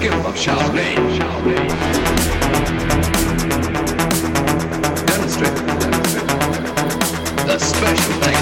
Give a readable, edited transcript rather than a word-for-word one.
skip of Shaolin. Demonstrate the special thing.